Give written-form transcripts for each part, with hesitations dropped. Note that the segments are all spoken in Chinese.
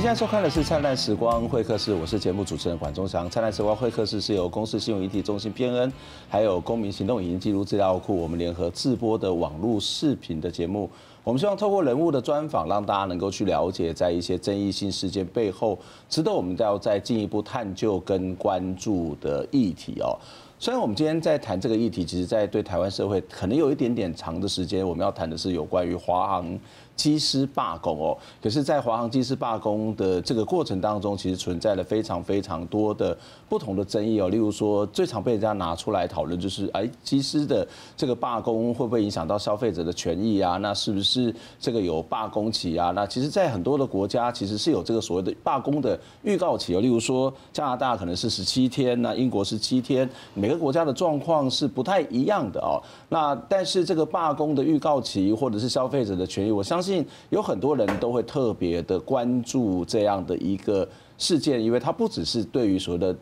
您现在收看的是《灿烂时光会客室》，我是节目主持人管中祥。《灿烂时光会客室》是由公视新闻议题中心 PNN， 还有公民行动影音记录资料库，我们联合制播的网络视频的节目。我们希望透过人物的专访，让大家能够去了解，在一些争议性事件背后，值得我们要再进一步探究跟关注的议题哦。虽然我们今天在谈这个议题，其实在对台湾社会可能有一点点长的时间，我们要谈的是有关于华航机师罢工哦，可是，在华航机师罢工的这个过程当中，其实存在了非常多的不同的争议哦。例如说，最常被人家拿出来讨论就是，机师的这个罢工会不会影响到消费者的权益啊？那是不是这个有罢工期啊？那其实，在很多的国家，其实是有这个所谓的罢工的预告期哦。例如说，加拿大可能是17天，那英国是7天，每个国家的状况是不太一样的哦。那但是这个罢工的预告期或者是消费者的权益，我相信有很多人都会特别的关注这样的一个事件，因为它不只是对于所谓的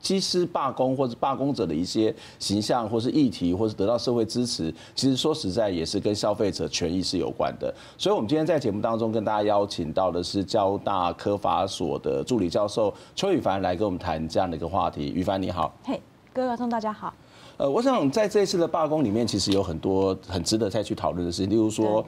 机师罢工或者罢工者的一些形象，或是议题，或是得到社会支持，其实说实在也是跟消费者权益是有关的。所以，我们今天在节目当中跟大家邀请到的是交大科法所的助理教授邱宇凡来跟我们谈这样的一个话题。宇凡，你好。嘿，各位观众，大家好。我想在这一次的罢工里面，其实有很多很值得再去讨论的事情，例如说。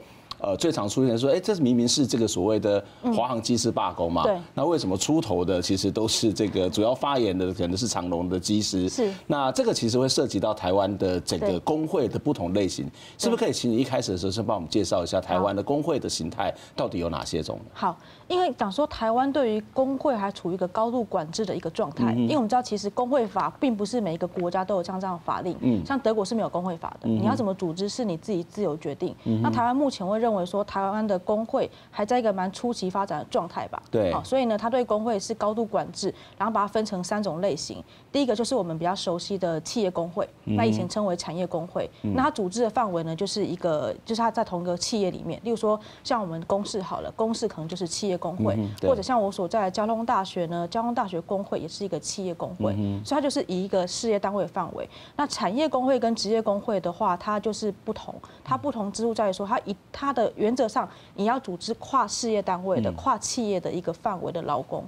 最常出现说，这明明是这个所谓的华航机师罢工嘛，对，那为什么出头的其实都是这个主要发言的可能是长荣的机师？是，那这个其实会涉及到台湾的整个工会的不同类型，是不是可以请你一开始的时候先帮我们介绍一下台湾的工会的形态到底有哪些种？好，因为讲说台湾对于工会还处于一个高度管制的一个状态，因为我们知道其实工会法并不是每一个国家都有像这样的法令，像德国是没有工会法的，你要怎么组织是你自己自由决定。那台湾目前会认为说台湾的工会还在一个蛮初期发展的状态吧，对，好，所以呢，他对工会是高度管制，然后把它分成3种类型。第一个就是我们比较熟悉的企业工会，那以前称为产业工会，那它组织的范围呢，就是它在同一个企业里面，例如说像我们公视好了，公视可能就是企业工会，或者像我所在的交通大学呢，交通大学工会也是一个企业工会，所以它就是以一个事业单位的范围。那产业工会跟职业工会的话，它就是不同，它不同之处在于说它的原则上，你要组织跨事业单位的、跨企业的一个范围的劳工。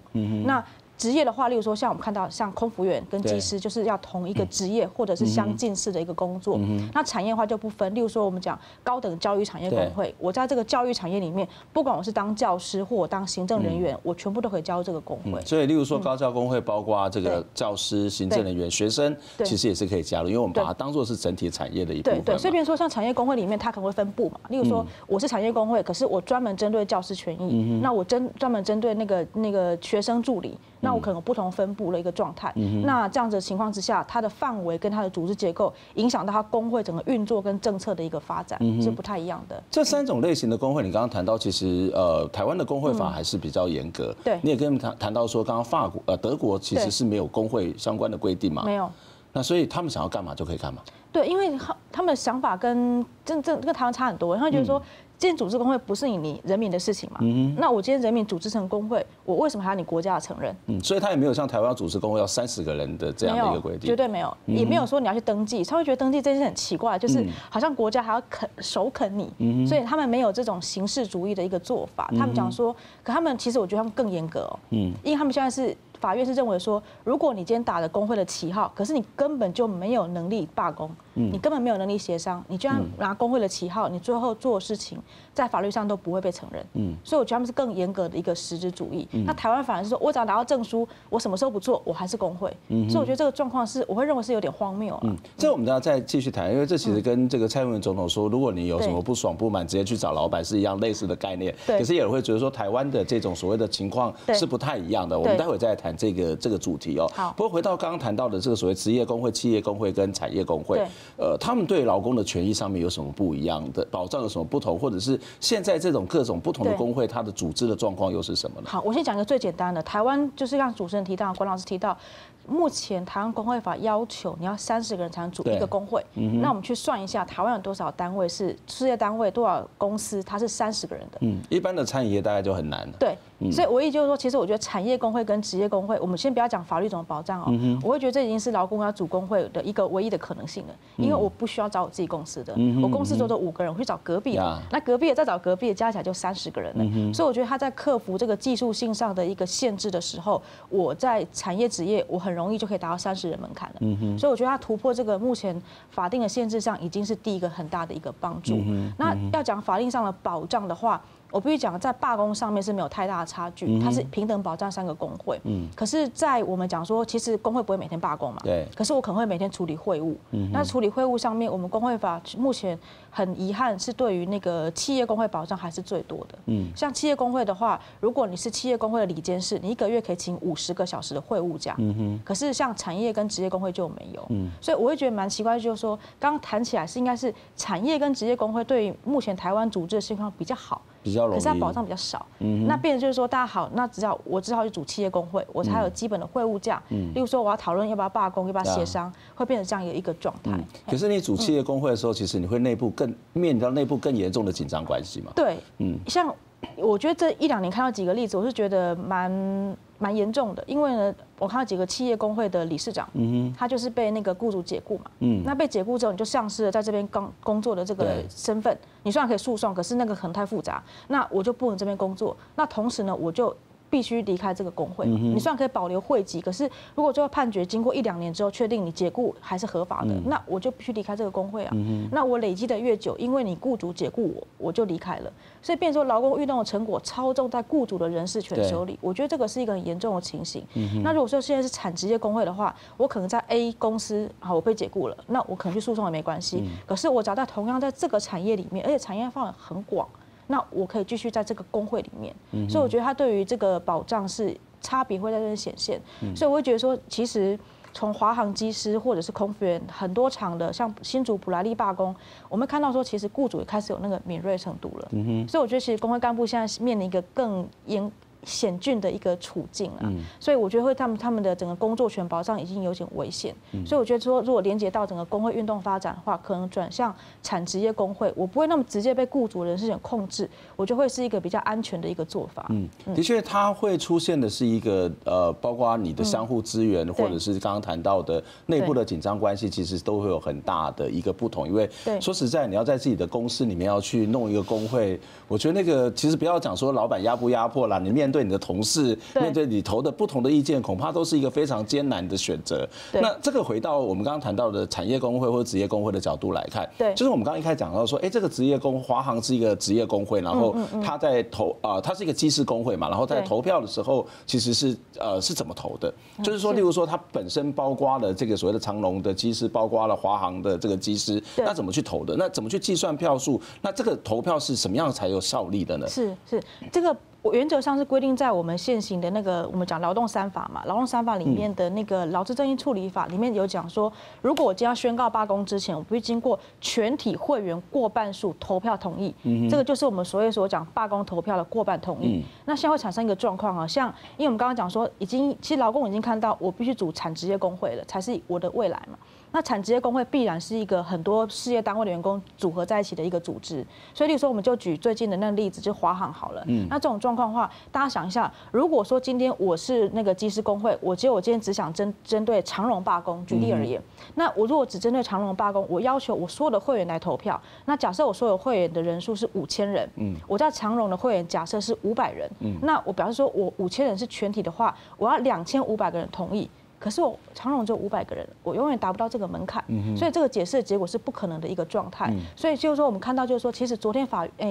那职业的话，例如说像我们看到像空服员跟机师，就是要同一个职业或者是相近似的一个工作。那产业的话就不分，例如说我们讲高等教育产业工会，我在这个教育产业里面，不管我是当教师或我当行政人员，我全部都可以加入这个工会。所以，例如说高教工会包括这个教师、行政人员、学生，其实也是可以加入，因为我们把它当做是整体产业的一部分。对，所以比如说像产业工会里面，它可能会分部嘛。例如说我是产业工会，可是我专门针对教师权益，那我专门针对那个学生助理。那我可能有不同分布的一个状态，那这样子的情况之下，它的范围跟它的组织结构影响到它工会整个运作跟政策的一个发展是不太一样的。这3种类型的工会，你刚刚谈到，其实台湾的工会法还是比较严格。对，你也跟我们谈到说，刚刚德国其实是没有工会相关的规定嘛？没有。那所以他们想要干嘛就可以干嘛。对，因为他们的想法跟跟台湾差很多，他们觉得说。今天组织工会不是你人民的事情嘛？那我今天人民组织成工会，我为什么还要你国家的承认？所以他也没有像台湾组织工会要30个人的这样的一个规定，绝对没有，也没有说你要去登记。他会觉得登记这件事很奇怪，就是好像国家还要首肯你，所以他们没有这种形式主义的一个做法。他们讲说，可他们其实我觉得他们更严格哦，因为他们现在是。法院是认为说，如果你今天打了工会的旗号，可是你根本就没有能力罢工，你根本没有能力协商，你居然拿工会的旗号，你最后做事情在法律上都不会被承认。所以我觉得他们是更严格的一个实质主义。那台湾反而是说，我只要拿到证书，我什么时候不做，我还是工会。所以我觉得这个状况是，我会认为是有点荒谬了。这我们大家再继续谈，因为这其实跟这个蔡英文总统说，如果你有什么不爽不满，直接去找老板是一样类似的概念。可是也会觉得说，台湾的这种所谓的情况是不太一样的。我们待会再谈。这个主题哦，不过回到刚刚谈到的这个所谓职业工会、企业工会跟产业工会，他们对劳工的权益上面有什么不一样的保障，有什么不同，或者是现在这种各种不同的工会，它的组织的状况又是什么呢？好，我先讲一个最简单的，台湾就是让主持人提到，管老师提到。目前台湾工会法要求你要30个人才能组一个工会，那我们去算一下，台湾有多少单位是事业单位，多少公司它是30个人的？一般的餐饮业大概就很难了。对，所以我意思就是说，其实我觉得产业工会跟职业工会，我们先不要讲法律怎么保障哦，我会觉得这已经是劳工要主工会的一个唯一的可能性了，因为我不需要找我自己公司的，我公司做的5个人，我去找隔壁的，那隔壁的再找隔壁的，加起来就30个人了。所以我觉得他在克服这个技术性上的一个限制的时候，我在产业职业我很容易就可以达到30人门槛了。所以我觉得他突破这个目前法定的限制上，已经是第一个很大的一个帮助。那要讲法令上的保障的话，我必须讲，在罢工上面是没有太大的差距，它是平等保障3个工会。可是，在我们讲说，其实工会不会每天罢工嘛？对。可是我可能会每天处理会务。那处理会务上面，我们工会法目前很遗憾是对于那个企业工会保障还是最多的。像企业工会的话，如果你是企业工会的理监事，你1个月可以请50个小时的会务假。可是像产业跟职业工会就没有。所以我会觉得蛮奇怪，就是说，刚谈起来是应该是产业跟职业工会对于目前台湾组织的情况比较好。可是它保障比较少，那变成就是说，大家好，那只好去组企业工会，我才有基本的会务价。例如说，我要讨论要不要罢工，要不要协商，会变成这样一个状态。可是你组企业工会的时候，其实你会面临到内部更严重的紧张关系嘛？对，像我觉得这1、2年看到几个例子，我是觉得蛮严重的，因为呢，我看到几个企业工会的理事长，他就是被那个雇主解雇嘛，那被解雇之后，你就丧失了在这边工作的这个身份。你虽然可以诉讼，可是那个可能太复杂，那我就不能这边工作。那同时呢，我就必须离开这个工会。你虽然可以保留会籍，可是如果最后判决经过1、2年之后，确定你解雇还是合法的，那我就必须离开这个工会啊。那我累积的越久，因为你雇主解雇我，我就离开了。所以，变成说劳工运动的成果操纵在雇主的人事权手里，我觉得这个是一个很严重的情形。那如果说现在是产职业工会的话，我可能在 A 公司好，我被解雇了，那我可能去诉讼也没关系。可是我找到同样在这个产业里面，而且产业范围很广。那我可以继续在这个工会里面，所以我觉得他对于这个保障是差别会在这边显现，所以我会觉得说，其实从华航机师或者是空服员很多场的，像新竹普莱利罢工，我们看到说，其实雇主也开始有那个敏锐程度了，所以我觉得其实工会干部现在面临一个更险峻的一个处境啊，所以我觉得他们的整个工作权保障已经有点危险，所以我觉得说，如果连接到整个工会运动发展的话，可能转向产职业工会，我不会那么直接被雇主人事权控制，我就会是一个比较安全的一个做法。的确，它会出现的是一个包括你的相互资源，或者是刚刚谈到的内部的紧张关系，其实都会有很大的一个不同。因为说实在，你要在自己的公司里面要去弄一个工会，我觉得那个其实不要讲说老板压不压迫啦，你面对你的同事，面对你投的不同的意见，恐怕都是一个非常艰难的选择。那这个回到我们刚刚谈到的产业工会或职业工会的角度来看，就是我们刚刚一开始讲到说，这个职业工华航是一个职业工会，然后他在投他是一个机师工会嘛，然后在投票的时候其实是怎么投的？就是说，例如说他本身包括了这个所谓的长荣的机师，包括了华航的这个机师，那怎么去投的？那怎么去计算票数？那这个投票是什么样才有效力的呢？是这个。我原则上是规定在我们现行的那个我们讲劳动3法嘛，劳动3法里面的那个劳资争议处理法里面有讲说，如果我今天要宣告罢工之前，我必须经过全体会员过半数投票同意，这个就是我们所讲罢工投票的过半同意。那现在会产生一个状况啊，像因为我们刚刚讲说，其实劳工已经看到我必须组产职业工会了，才是我的未来嘛。那产职业工会必然是一个很多事业单位的员工组合在一起的一个组织，所以例如说我们就举最近的那个例子，就华航好了。那这种状况的话，大家想一下，如果说今天我是那个机师工会，我今天只想针对长荣罢工，举例而言，那我如果只针对长荣罢工，我要求我所有的会员来投票。那假设我所有会员的人数是5000人，我在长荣的会员假设是500人，那我表示说我5000人是全体的话，我要2500个人同意。可是我长荣只有500个人，我永远达不到这个门槛，所以这个解释的结果是不可能的一个状态。所以就是说，我们看到就是说，其实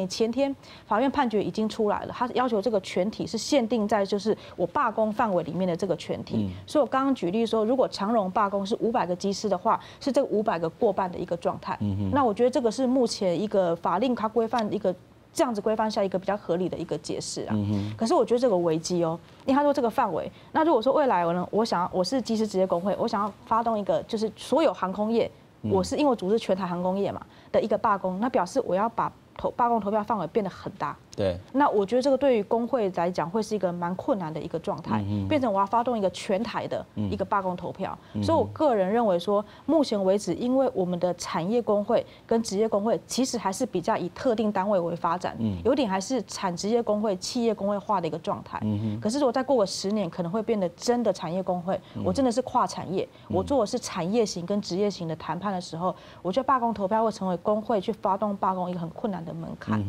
前天法院判决已经出来了，他要求这个全体是限定在就是我罢工范围里面的这个全体。所以我刚刚举例说，如果长荣罢工是500个机师的话，是这500个过半的一个状态。那我觉得这个是目前一个法令它规范一个。这样子规范下一个比较合理的一个解释啊，可是我觉得这个危机哦，因为他说这个范围，那如果说未来我是机师职业工会，我想要发动一个就是所有航空业，因为我组织全台航空业嘛的一个罢工，那表示我要把罢工投票范围变得很大。对，那我觉得这个对于工会来讲会是一个蛮困难的一个状态，变成我要发动一个全台的一个罢工投票。所以我个人认为说，目前为止，因为我们的产业工会跟职业工会其实还是比较以特定单位为发展，有点还是产职业工会、企业工会化的一个状态。可是如果再过个10年，可能会变得真的产业工会，我真的是跨产业，我做的是产业型跟职业型的谈判的时候，我觉得罢工投票会成为工会去发动罢工一个很困难的门槛。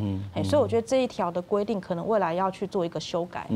所以我觉得这一条的规定可能未来要去做一个修改。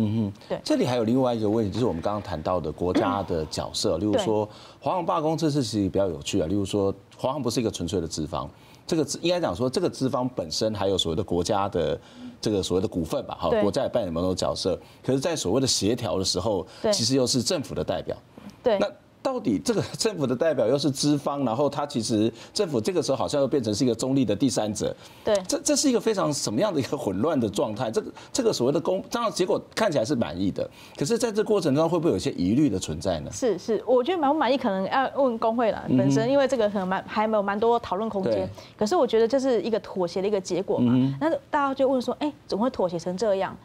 对。这里还有另外一个问题，就是我们刚刚谈到的国家的角色，例如说华航罢工这次其实比较有趣啊。例如说华航不是一个纯粹的资方，这个应该讲说这个资方本身还有所谓的国家的这个所谓的股份吧，好，国家也扮演某种角色。可是，在所谓的协调的时候，其实又是政府的代表。对。那到底这个政府的代表又是资方，然后他其实政府这个时候好像又变成是一个中立的第三者，对，这是一个非常什么样的一个混乱的状态？这个所谓的公，当然结果看起来是满意的，可是在这过程中会不会有一些疑虑的存在呢？是，我觉得满不满意可能要问工会了本身，因为这个可能还没有蛮多讨论空间。可是我觉得这是一个妥协的一个结果嘛。那大家就问说，哎，怎么会妥协成这样？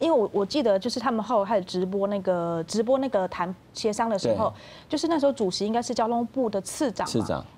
因为我记得就是他们后来开始直播那个谈协商的时候，就是。那时候主席应该是交通部的次长，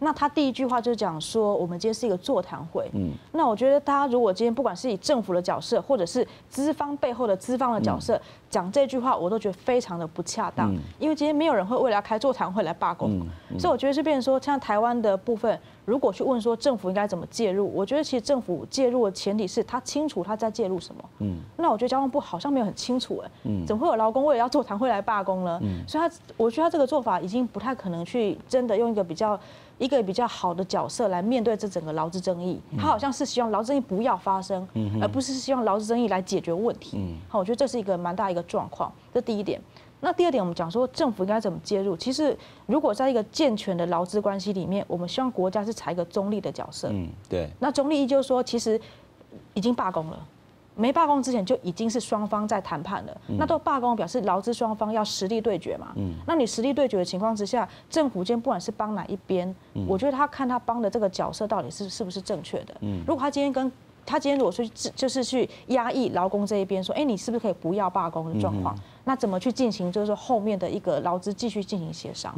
那他第一句话就讲说，我们今天是一个座谈会。那我觉得大家如果今天不管是以政府的角色，或者是资方背后的资方的角色讲这句话，我都觉得非常的不恰当，因为今天没有人会为了要开座谈会来罢工。所以我觉得是变成说，像台湾的部分。如果去问说政府应该怎么介入，我觉得其实政府介入的前提是他清楚他在介入什么。那我觉得交通部好像没有很清楚哎，怎么会有劳工为了要座谈会来罢工呢？所以我觉得他这个做法已经不太可能去真的用一个比较好的角色来面对这整个劳资争议。他好像是希望劳资争议不要发生，而不是希望劳资争议来解决问题。好，我觉得这是一个蛮大一个状况，这第一点。那第二点，我们讲说政府应该怎么介入。其实，如果在一个健全的劳资关系里面，我们希望国家是采一个中立的角色。对。那中立就是说，其实已经罢工了，没罢工之前就已经是双方在谈判了。那都罢工，表示劳资双方要实力对决嘛。那你实力对决的情况之下，政府间不管是帮哪一边，我觉得他看他帮的这个角色到底是不是正确的。如果他今天如果去就是去压抑劳工这一边，说，哎，你是不是可以不要罢工的状况？那怎么去进行？就是说后面的一个劳资继续进行协商。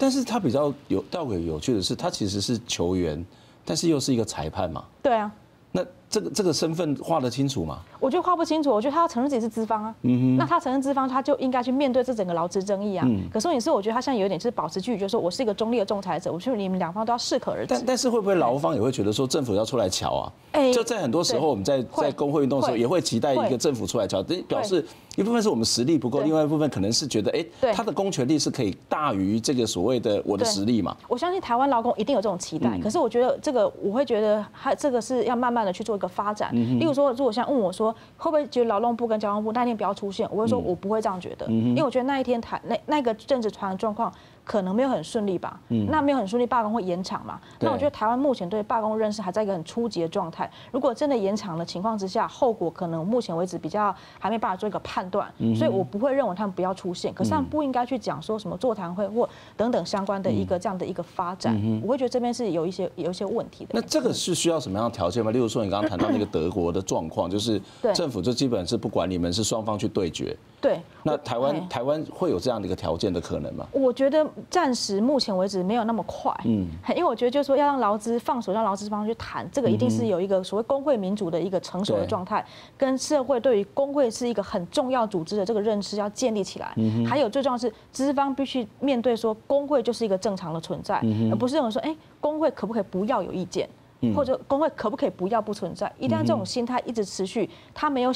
但是他比较有趣的是，他其实是球员，但是又是一个裁判嘛。对啊。那这个身份画得清楚吗？我觉得画不清楚。我觉得他要承认自己是资方啊。那他承认资方，他就应该去面对这整个劳资争议啊。可是也是，我觉得他现在有点是保持距离，就是说我是一个中立的仲裁者，我觉得你们两方都要适可而止。但是会不会劳方也会觉得说政府要出来瞧啊？就在很多时候我们在工会运动的时候，也会期待一个政府出来瞧，表示。一部分是我们实力不够，另外一部分可能是觉得，哎，他的公权力是可以大于这个所谓的我的实力嘛。我相信台湾劳工一定有这种期待，可是我觉得这个我会觉得他这个是要慢慢的去做一个发展。例如说，如果像问我说会不会觉得劳动部跟交通部那一天不要出现，我会说我不会这样觉得，因为我觉得那一天那个政治团的状况。可能没有很顺利吧，那没有很顺利，罢工会延长嘛？那我觉得台湾目前对罢工认识还在一个很初级的状态。如果真的延长的情况之下，后果可能目前为止比较还没办法做一个判断，所以我不会认为他们不要出现，可是他们不应该去讲说什么座谈会或等等相关的一个这样的一个发展，我会觉得这边是有一些问题的。那这个是需要什么样的条件吗？例如说你刚刚谈到那个德国的状况，就是政府就基本是不管你们，是双方去对决。对。那台湾会有这样的一个条件的可能吗？我觉得。暂时目前为止没有那么快，因为我觉得就是说要让劳资放手，让劳资方去谈，这个一定是有一个所谓工会民主的一个成熟的状态，跟社会对于工会是一个很重要组织的这个认识要建立起来。还有最重要的是资方必须面对说工会就是一个正常的存在，而不是那种说，哎，工会可不可以不要有意见？或者工会可不可以不要不存在？一旦这种心态一直持续，他没有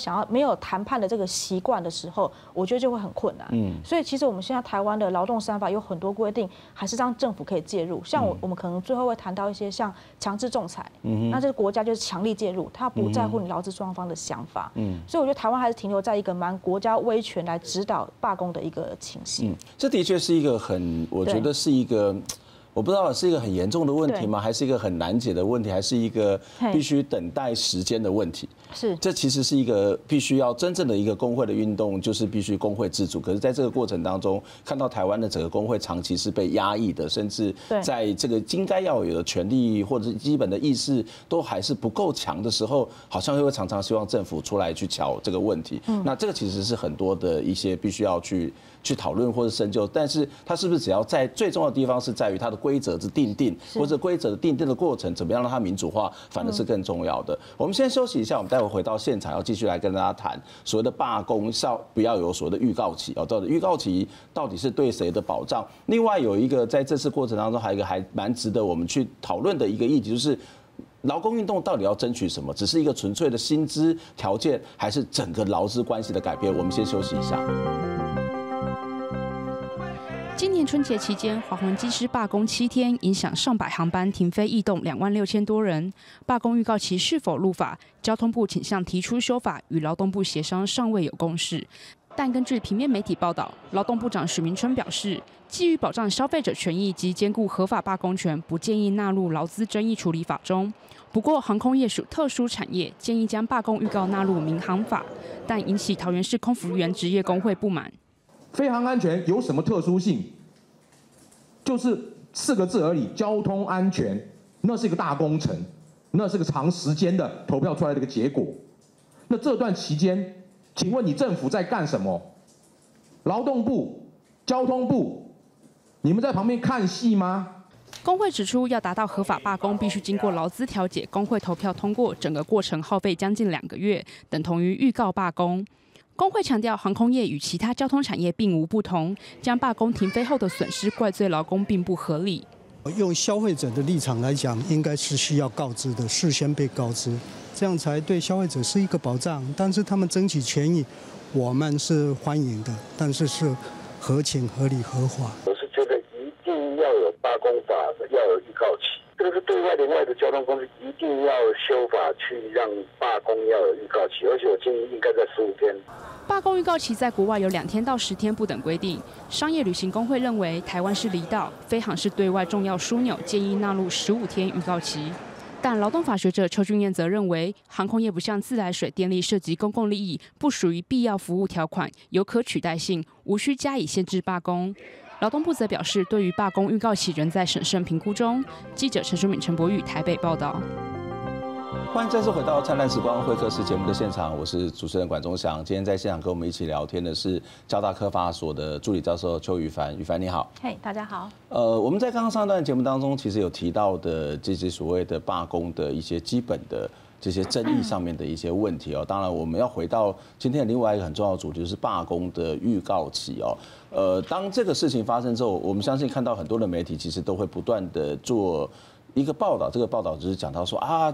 谈判的这个习惯的时候，我觉得就会很困难。所以其实我们现在台湾的劳动三法有很多规定，还是让政府可以介入。像我们可能最后会谈到一些像强制仲裁，那这个国家就是强力介入，他不在乎你劳资双方的想法。所以我觉得台湾还是停留在一个蛮国家威权来指导罢工的一个情形。这的确是一个我觉得是一个。我不知道是一个很严重的问题吗？还是一个很难解的问题？还是一个必须等待时间的问题？是，这其实是一个必须要真正的一个工会的运动，就是必须工会自主。可是，在这个过程当中，看到台湾的整个工会长期是被压抑的，甚至在这个应该要有的权利或者是基本的意识都还是不够强的时候，好像又会常常希望政府出来去瞧这个问题。那这个其实是很多的一些必须要去讨论或者深究，但是它是不是只要在最重要的地方是在于它的规则之定，或者规则的定的过程怎么样让它民主化，反而是更重要的。我们先休息一下，我们待会回到现场要继续来跟大家谈所谓的罢工，不要有所谓的预告期哦，到底预告期到底是对谁的保障？另外有一个在这次过程当中还有一个还蛮值得我们去讨论的一个议题就是。劳工运动到底要争取什么？只是一个纯粹的薪资条件，还是整个劳资关系的改变？我们先休息一下。今年春节期间，华航机师罢工7天，影响上百航班停飞异动26000多人。罢工预告期是否入法？交通部倾向提出修法，与劳动部协商尚未有共识。但根据平面媒体报道，劳动部长许明春表示，基于保障消费者权益及兼顾合法罢工权，不建议纳入劳资争议处理法中。不过，航空业属特殊产业，建议将罢工预告纳入民航法，但引起桃园市空服员职业工会不满。飞航安全有什么特殊性？就是4个字而已，交通安全。那是一个大工程，那是个长时间的投票出来的一个结果。那这段期间。请问你政府在干什么？劳动部、交通部，你们在旁边看戏吗？工会指出，要达到合法罢工，必须经过劳资调解、工会投票通过，整个过程耗费将近2个月，等同于预告罢工。工会强调，航空业与其他交通产业并无不同，将罢工停飞后的损失怪罪劳工并不合理。用消费者的立场来讲，应该是需要告知的，事先被告知。这样才对消费者是一个保障，但是他们争取权益，我们是欢迎的，但是是合情、合理、合法。我是觉得一定要有罢工法，要有预告期。这个是对外联外的交通公司一定要修法去让罢工要有预告期，而且我建议应该在15天。罢工预告期在国外有2天到10天不等规定。商业旅行工会认为台湾是离岛，飞航是对外重要枢纽，建议纳入15天预告期。但劳动法学者邱俊彦则认为，航空业不像自来水、电力涉及公共利益，不属于必要服务条款，有可取代性，无需加以限制罢工。劳动部则表示，对于罢工预告期仍在审慎评估中。记者陈淑敏、陈柏宇台北报道。欢迎再次回到《灿烂时光会客室》节目的现场，我是主持人管中祥。今天在现场跟我们一起聊天的是交大科法所的助理教授邱宇凡。宇凡你好。嘿，大家好。我们在刚刚上段节目当中，其实有提到的这些所谓的罢工的一些基本的这些争议上面的一些问题哦。当然，我们要回到今天的另外一个很重要的主题，就是罢工的预告期哦。当这个事情发生之后，我们相信看到很多的媒体其实都会不断的做一个报道，这个报道就是讲到说啊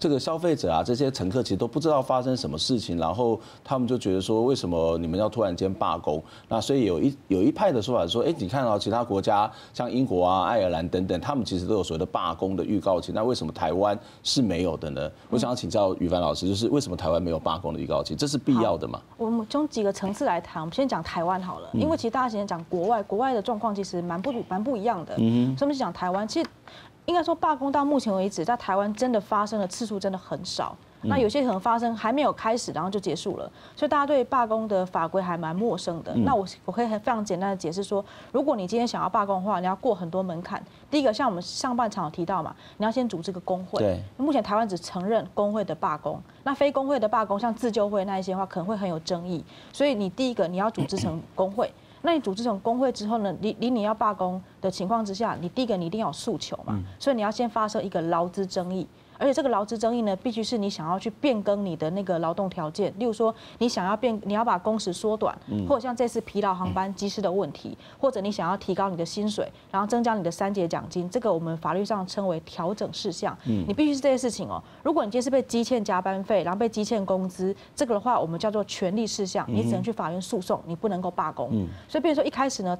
这个消费者啊，这些乘客其实都不知道发生什么事情，然后他们就觉得说，为什么你们要突然间罢工？那所以有一派的说法说，你看到其他国家像英国啊、爱尔兰等等，他们其实都有所谓的罢工的预告期，那为什么台湾是没有的呢？我想要请教宇凡老师，就是为什么台湾没有罢工的预告期？这是必要的吗？我们从几个层次来谈，我们先讲台湾好了，因为其实大家先讲国外，国外的状况其实蛮不一样的。所以我们讲台湾，其实。应该说，罢工到目前为止，在台湾真的发生的次数真的很少。那有些可能发生还没有开始，然后就结束了，所以大家对罢工的法规还蛮陌生的。那我可以非常简单的解释说，如果你今天想要罢工的话，你要过很多门槛。第一个，像我们上半场有提到嘛，你要先组织个工会。目前台湾只承认工会的罢工，那非工会的罢工，像自救会那一些的话，可能会很有争议。所以你第一个你要组织成工会。那你组织成工会之后呢？离你要罢工的情况之下，你第一个你一定要有诉求嘛，所以你要先发生一个劳资争议，而且这个劳资争议呢，必须是你想要去变更你的那个劳动条件，例如说你要把工时缩短，或者像这次疲劳航班机师的问题，或者你想要提高你的薪水，然后增加你的3节奖金，这个我们法律上称为调整事项。你必须是这些事情哦。如果你今天是被积欠加班费，然后被积欠工资，这个的话我们叫做权利事项，你只能去法院诉讼，你不能够罢工。所以，比如说一开始呢，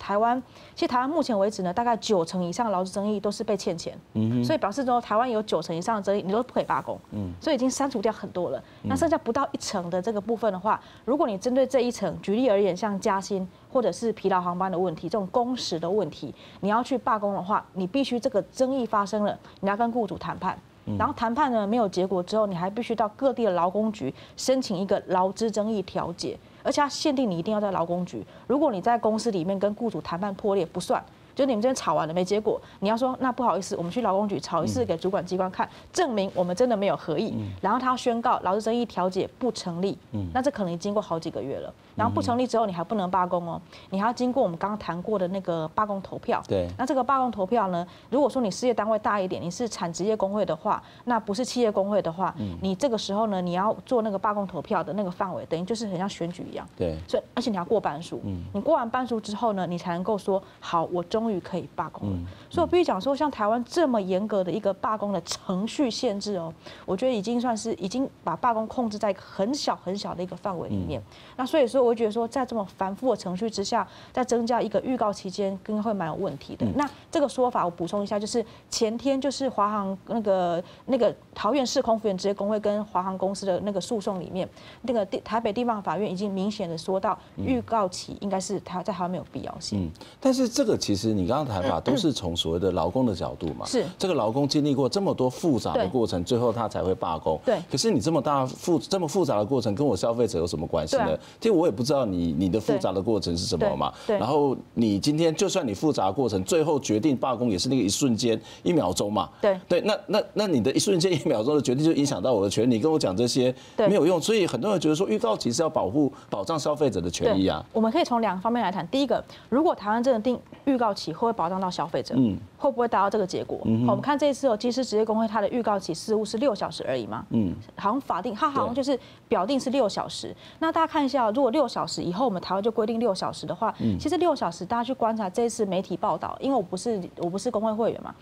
其实台湾目前为止呢，大概90%以上的劳资争议都是被欠钱，所以表示说台湾有90%以上的争议。你都不可以罢工，所以已经删除掉很多了。那剩下不到1成的这个部分的话，如果你针对这1成，举例而言，像加薪或者是疲劳航班的问题，这种工时的问题，你要去罢工的话，你必须这个争议发生了，你要跟雇主谈判。 然后谈判呢没有结果之后，你还必须到各地的劳工局申请一个劳资争议调解，而且它限定你一定要在劳工局。如果你在公司里面跟雇主谈判破裂不算，就你们这边吵完了没结果，你要说那不好意思，我们去劳工局吵一次给主管机关看，证明我们真的没有合意。然后他要宣告劳资争议调解不成立，那这可能已经过好几个月了。然后不成立之后，你还不能罢工哦，你还要经过我们刚刚谈过的那个罢工投票。对，那这个罢工投票呢，如果说你事业单位大一点，你是产职业工会的话，那不是企业工会的话，你这个时候呢，你要做那个罢工投票的那个范围，等于就是很像选举一样。对，所以而且你要过半数，你过完半数之后呢，你才能够说好，我终 终于可以罢工了，所以我必须讲说，像台湾这么严格的一个罢工的程序限制哦，我觉得已经算是已经把罢工控制在一个很小很小的一个范围里面。那所以说，我觉得说，在这么繁复的程序之下，再增加一个预告期间，应该会蛮有问题的。那这个说法我补充一下，就是前天就是华航那个桃园市空服员职业工会跟华航公司的那个诉讼里面，那个台北地方法院已经明显的说到，预告期应该是它在台湾没有必要性。但是这个其实 你刚刚谈法都是从所谓的劳工的角度嘛，是这个劳工经历过这么多复杂的过程，最后他才会罢工。对，可是你这么复杂的过程，跟我消费者有什么关系呢？其实我也不知道你的复杂的过程是什么嘛。对。然后你今天就算你复杂的过程，最后决定罢工也是那个一瞬间1秒钟嘛。对。对，那你的一瞬间1秒钟的决定就影响到我的权利，你跟我讲这些没有用。所以很多人觉得说预告期是要保障消费者的权益啊。我们可以从2个方面来谈。第一个，如果台湾真的定预告 期会不会保障到消费者？会不会达到这个结果？我们看这一次哦，机师职业工会它的预告期似乎是6小时而已嘛。好像法定它好像就是表定是6小时。那大家看一下，如果6小时以后我们台湾就规定6小时的话，其实6小时大家去观察这一次媒体报道，因为我不是工会会员嘛。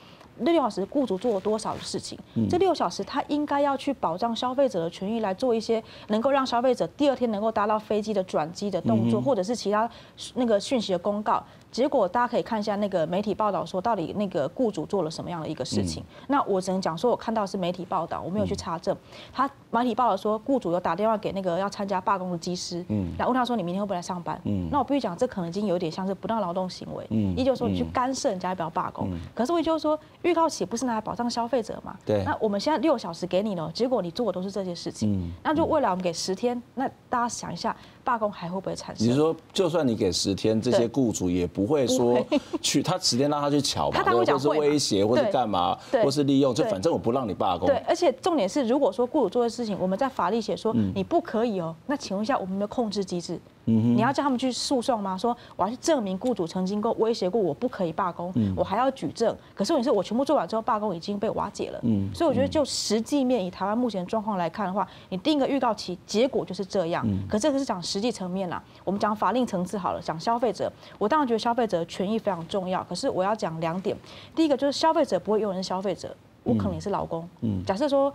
6小时，雇主做了多少的事情？这6小时，他应该要去保障消费者的权益，来做一些能够让消费者第2天能够搭到飞机的转机的动作，或者是其他那个讯息的公告。结果大家可以看一下那个媒体报道，说到底那个雇主做了什么样的一个事情。那我只能讲说，我看到是媒体报道，我没有去查证。他媒体报道说，雇主有打电话给那个要参加罢工的机师，来问他说你明天会不会来上班？那我必须讲，这可能已经有点像是不当劳动行为。依旧说你去干涉人家要不要罢工，可是我就说 预告期不是拿来保障消费者嘛？对。那我们现在6小时给你呢，结果你做的都是这些事情。那如果未来我们给10天，那大家想一下，罢工还会不会产生？你说，就算你给10天，这些雇主也不会说去他10天让他去瞧吧，或者是威胁，或是干嘛，或是利用，就反正我不让你罢工。对。而且重点是，如果说雇主做的事情，我们在法律写说你不可以哦，那请问一下，我们有没有控制机制？ 你要叫他们去诉讼吗？说我要去证明雇主曾经过威胁过我不可以罢工，我还要举证。可是问题是我全部做完之后，罢工已经被瓦解了。所以我觉得就实际面以台湾目前的状况来看的话，你定个预告期，结果就是这样。可这个是讲实际层面啦，我们讲法令层次好了，讲消费者。我当然觉得消费者的权益非常重要，可是我要讲2点。第一个就是消费者不会永远是消费者，我可能也是劳工。假设说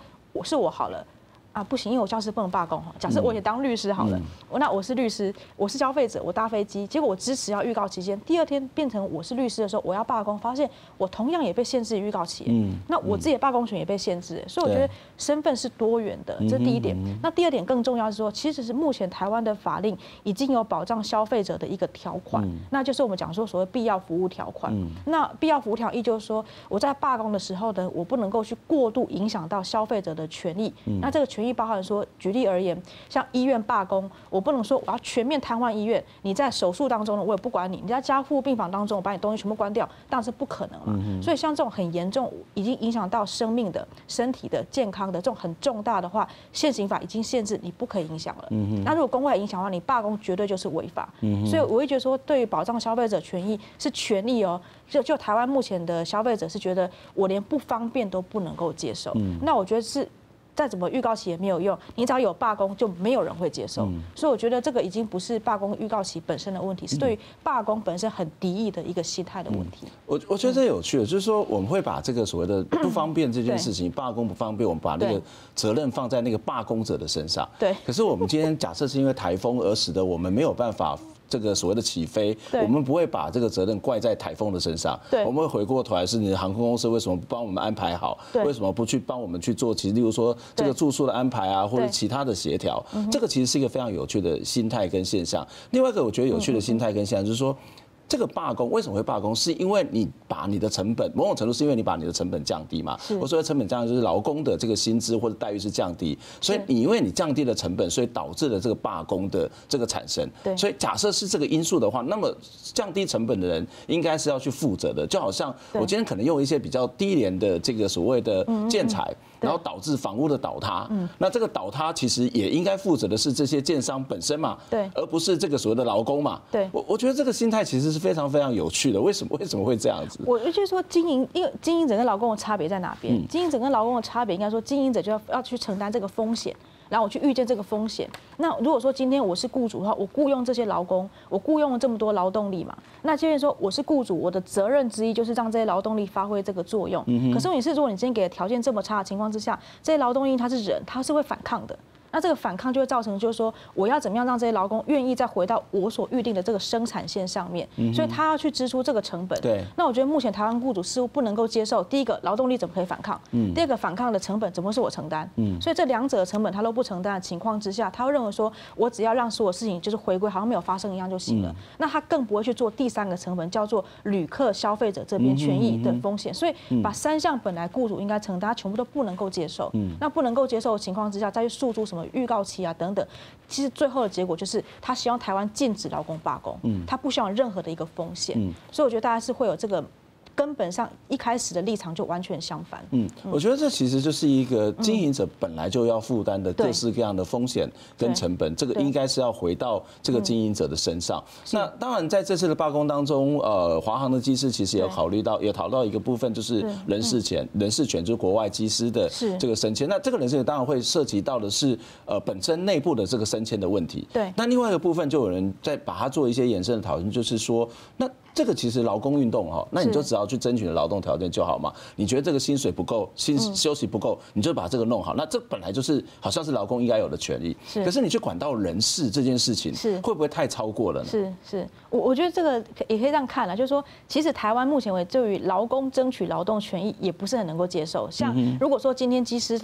我好了。 啊，不行，因为我教师不能罢工哈。假设我也当律师好了，那我是律师，我是消费者，我搭飞机，结果我支持要预告期间，第2天变成我是律师的时候，我要罢工，发现我同样也被限制预告期，那我自己的罢工权也被限制，所以我觉得身份是多元的，这是第一点。那第2点更重要是说，其实是目前台湾的法令已经有保障消费者的一个条款，那就是我们讲说所谓必要服务条款。那必要服务条款就是说，我在罢工的时候呢，我不能够去过度影响到消费者的权益，那这个权 权益包含说，举例而言，像医院罢工，我不能说我要全面瘫痪医院。你在手术当中呢，我也不管你；你在加护病房当中，我把你东西全部关掉，当然是不可能嘛。所以像这种很严重，已经影响到生命的、身体的健康的这种很重大的话，现行法已经限制你不可以影响了。那如果工会影响的话，你罢工绝对就是违法。所以我会觉得说，对于保障消费者权益是权利哦。就台湾目前的消费者是觉得我连不方便都不能够接受。那我觉得是 再怎么预告期也没有用，你只要有罢工，就没有人会接受。所以我觉得这个已经不是罢工预告期本身的问题，是对于罢工本身很敌意的一个心态的问题。我觉得这有趣的，就是说我们会把这个所谓的不方便这件事情，罢工不方便，我们把那个责任放在那个罢工者的身上。对。可是我们今天假设是因为台风而使得我们没有办法这个所谓的起飞，我们不会把这个责任怪在台风的身上，我们会回过头来是你的航空公司为什么不帮我们安排好，为什么不去帮我们去做，其实例如说这个住宿的安排啊，或者其他的协调，这个其实是一个非常有趣的心态跟现象。另外一个我觉得有趣的心态跟现象就是说。 这个罢工为什么会罢工？是因为你把你的成本，某种程度是因为你把你的成本降低嘛。我说的成本降低就是劳工的这个薪资或者待遇是降低，所以你因为你降低了成本，所以导致了这个罢工的这个产生。所以假设是这个因素的话，那么降低成本的人应该是要去负责的。就好像我今天可能用一些比较低廉的这个所谓的建材，然后导致房屋的倒塌。那这个倒塌其实也应该负责的是这些建商本身嘛，而不是这个所谓的劳工嘛。我觉得这个心态其实是。 非常非常有趣的，为什么会这样子？我就是说，经营，因为经营者跟劳工的差别在哪边？经营者跟劳工的差别，应该说，经营者就要去承担这个风险，然后我去预见这个风险。那如果说今天我是雇主的话，我雇佣这些劳工，我雇佣了这么多劳动力嘛，那即便说我是雇主，我的责任之一就是让这些劳动力发挥这个作用。可是你是，如果你今天给的条件这么差的情况之下，这些劳动力他是人，他是会反抗的。 那这个反抗就会造成，就是说，我要怎么样让这些劳工愿意再回到我所预定的这个生产线上面？所以他要去支出这个成本。对。那我觉得目前台湾雇主似乎不能够接受，第一个劳动力怎么可以反抗？第二个反抗的成本怎么是我承担？所以这两者的成本他都不承担的情况之下，他会认为说我只要让所有事情就是回归好像没有发生一样就行了。那他更不会去做第三个成本，叫做旅客消费者这边权益的风险。所以把三项本来雇主应该承担，他全部都不能够接受。那不能够接受的情况之下，再去诉诸什么？ 预告期啊等等，其实最后的结果就是他希望台湾禁止劳工罢工，他不希望有任何的一个风险，所以我觉得大家是会有这个。 根本上一开始的立场就完全相反。我觉得这其实就是一个经营者本来就要负担的各式各样的风险跟成本，这个应该是要回到这个经营者的身上。那当然，在这次的罢工当中，华航的机师其实也考虑到，也讨论到一个部分，就是人事权，就是国外机师的这个升迁。那这个人事权当然会涉及到的是本身内部的这个升迁的问题。对。那另外一个部分，就有人在把它做一些延伸的讨论，就是说那。 这个其实劳工运动哈，那你就只要去争取劳动条件就好嘛。你觉得这个薪水不够，休息不够，你就把这个弄好。那这本来就是好像是劳工应该有的权利。可是你去管到人事这件事情，会不会太超过了呢？是，我觉得这个也可以这样看啦，就是说，其实台湾目前为止对于劳工争取劳动权益也不是很能够接受。像如果说今天机师。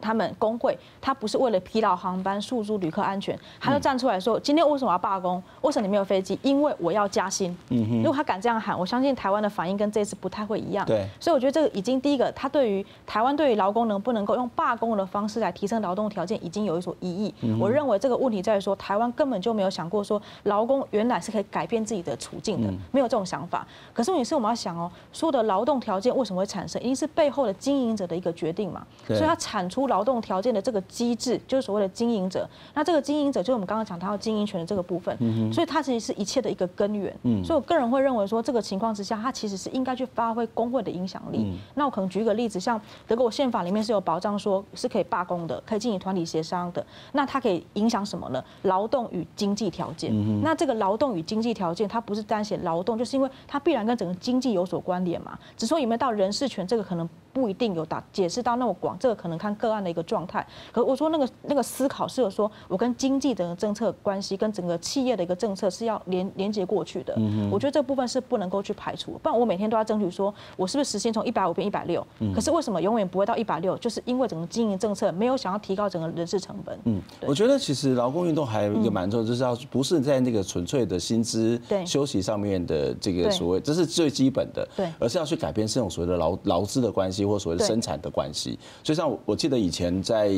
他们工会，他不是为了疲劳航班、诉诸旅客安全，他就站出来说：今天为什么要罢工？为什么你没有飞机？因为我要加薪。如果他敢这样喊，我相信台湾的反应跟这次不太会一样。对，所以我觉得这个已经第一个，他对于台湾对于劳工能不能够用罢工的方式来提升劳动条件，已经有一所疑义。我认为这个问题在于说，台湾根本就没有想过说劳工原来是可以改变自己的处境的，没有这种想法。可是也是我们要想哦，所有的劳动条件为什么会产生，一定是背后的经营者的一个决定嘛。所以他产出。 劳动条件的这个机制，就是所谓的经营者。那这个经营者，就是我们刚刚讲他要经营权的这个部分，所以他其实是一切的一个根源。所以我个人会认为说，这个情况之下，他其实是应该去发挥工会的影响力。那我可能举一个例子，像德国宪法里面是有保障说是可以罢工的，可以进行团体协商的。那它可以影响什么呢？劳动与经济条件。那这个劳动与经济条件，它不是单写劳动，就是因为它必然跟整个经济有所关联嘛。只说有没有到人事权，这个可能。 不一定有解释到那么广，这个可能看个案的一个状态。可我说那个思考是有说，我跟经济的政策关系，跟整个企业的一个政策是要连接过去的。我觉得这部分是不能够去排除，不然我每天都要争取说，我是不是时薪从150变160？可是为什么永远不会到160？就是因为整个经营政策没有想要提高整个人事成本。我觉得其实劳工运动还有一个蛮重要，就是要不是在那个纯粹的薪资、休息上面的这个所谓，这是最基本的，而是要去改变这种所谓的劳资的关系。 或所谓的生产的关系，所以像我记得以前在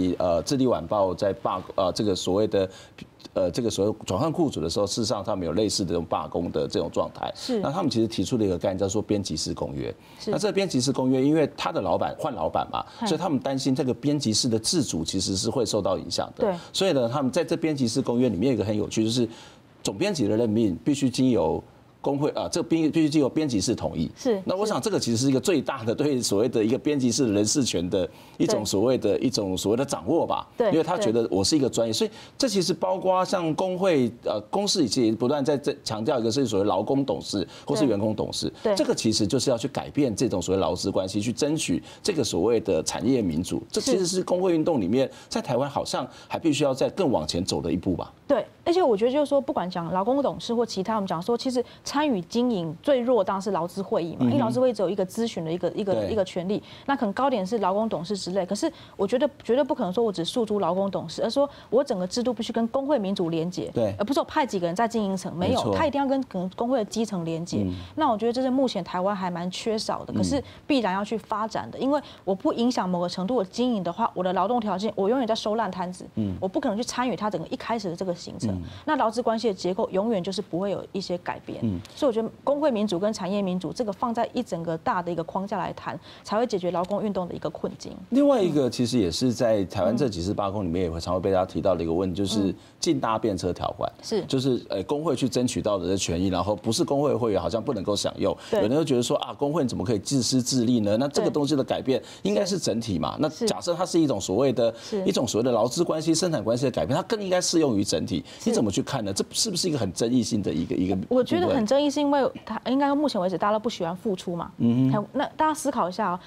智利晚报在这个所谓的。 这个所谓转换雇主的时候，事实上他们有类似的这种罢工的这种状态。那他们其实提出了一个概念叫做编辑室公约。那这个编辑室公约，因为他的老板换老板嘛，所以他们担心这个编辑室的自主其实是会受到影响的。所以呢，他们在这编辑室公约里面有一个很有趣，就是总编辑的任命必须经由。工会啊，这必须经过编辑室同意。是。那我想这个其实是一个最大的对所谓的一个编辑室人事权的一种所谓的掌握吧。对。因为他觉得我是一个专业，所以这其实包括像工会公司以及不断在强调一个是所谓劳工董事或是员工董事。对。这个其实就是要去改变这种所谓劳资关系，去争取这个所谓的产业民主。这其实是工会运动里面在台湾好像还必须要再更往前走的一步吧。对。而且我觉得就是说，不管讲劳工董事或其他，我们讲说其实参与经营最弱当然是劳资会议嘛，因为劳资会议只有一个咨询的一个权利，那可能高点是劳工董事之类。可是我觉得绝对不可能说我只诉诸劳工董事，而说我整个制度必须跟工会民主连结，对，而不是我派几个人在经营层，没有，他一定要跟可能工会的基层连结。那我觉得这是目前台湾还蛮缺少的，可是必然要去发展的，因为我不影响某个程度的经营的话，我的劳动条件我永远在收烂摊子，我不可能去参与他整个一开始的这个形成。那劳资关系的结构永远就是不会有一些改变，所以我觉得工会民主跟产业民主这个放在一整个大的一个框架来谈，才会解决劳工运动的一个困境。另外一个其实也是在台湾这几次罢工里面也会常会被大家提到的一个问题，就是禁搭便车条款，是就是工会去争取到的权益，然后不是工会会员好像不能够享用。有人会觉得说啊，工会怎么可以自私自利呢？那这个东西的改变应该是整体嘛？那假设它是一种所谓的劳资关系、生产关系的改变，它更应该适用于整体。你怎么去看呢？这是不是一个很争议性的一个？我觉得很争议，是因为他应该到目前为止大家都不喜欢付出嘛。那大家思考一下啊，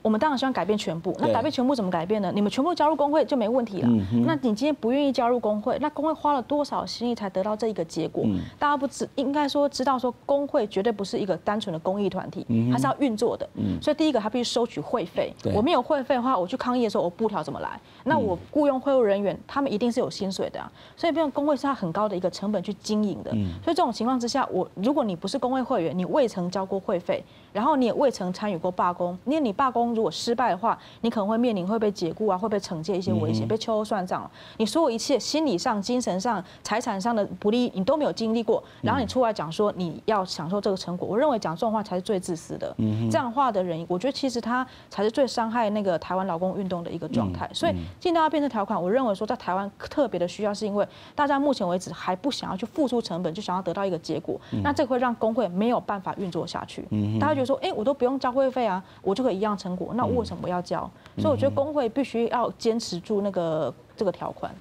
我们当然希望改变全部。那改变全部怎么改变呢？你们全部加入工会就没问题了。那你今天不愿意加入工会，那工会花了多少心力才得到这一个结果？大家应该说知道说工会绝对不是一个单纯的公益团体，它是要运作的。所以第一个，它必须收取会费。我没有会费的话，我去抗议的时候，我布条怎么来？那我雇佣会务人员，他们一定是有薪水的啊。所以不用工会是它很高的一个成本去经营的，所以这种情况之下，如果你不是工会会员，你未曾交过会费，然后你也未曾参与过罢工，因为你罢工如果失败的话，你可能会面临会被解雇啊，会被惩戒一些危险，被秋后算账。你所有一切心理上、精神上、财产上的不利，你都没有经历过，然后你出来讲说你要享受这个成果，我认为讲这种话才是最自私的。这样话的人，我觉得其实他才是最伤害那个台湾劳工运动的一个状态。所以禁搭便车条款，我认为说在台湾特别的需要，是因为大家目前为止还不想要去付出成本，就想要得到一个结果，那这个会让工会没有办法运作下去。大家觉得说，我都不用交会费啊，我就可以一样成果，那为什么要交？所以我觉得工会必须要坚持住那个这个条款。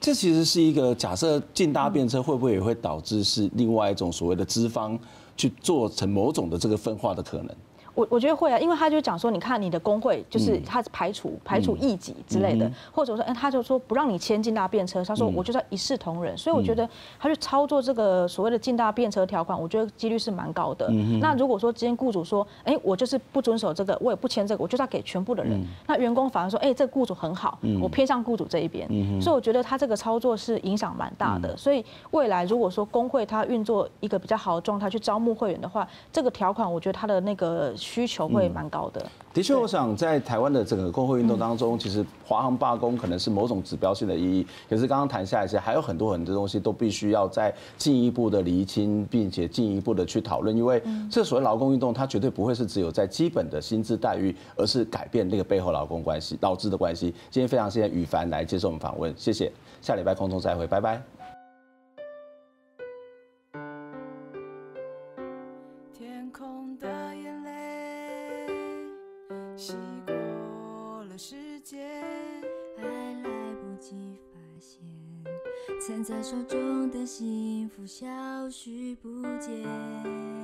这其实是一个假设，禁搭便车会不会也会导致是另外一种所谓的资方去做成某种的这个分化的可能？我觉得会啊，因为他就讲说，你看你的工会就是他排除异己之类的，或者说，他就说不让你签禁搭便车，他说我就是要一视同仁，所以我觉得他去操作这个所谓的禁搭便车条款，我觉得几率是蛮高的。那如果说今天雇主说，我就是不遵守这个，我也不签这个，我就是要给全部的人，那员工反而说，这个雇主很好，我偏向雇主这一边，所以我觉得他这个操作是影响蛮大的。所以未来如果说工会他运作一个比较好的状态去招募会员的话，这个条款我觉得他的那个需求会蛮高的。的确，我想在台湾的整个工会运动当中，其实华航罢工可能是某种指标性的意义。可是刚刚谈下来，其实还有很多东西都必须要再进一步的厘清，并且进一步的去讨论。因为这所谓劳工运动，它绝对不会是只有在基本的薪资待遇，而是改变那个背后劳工关系、劳资的关系。今天非常谢谢宇凡来接受我们访问，谢谢。下礼拜空中再会，拜拜。洗过了时间，还来不及发现，曾在手中的幸福消失不见。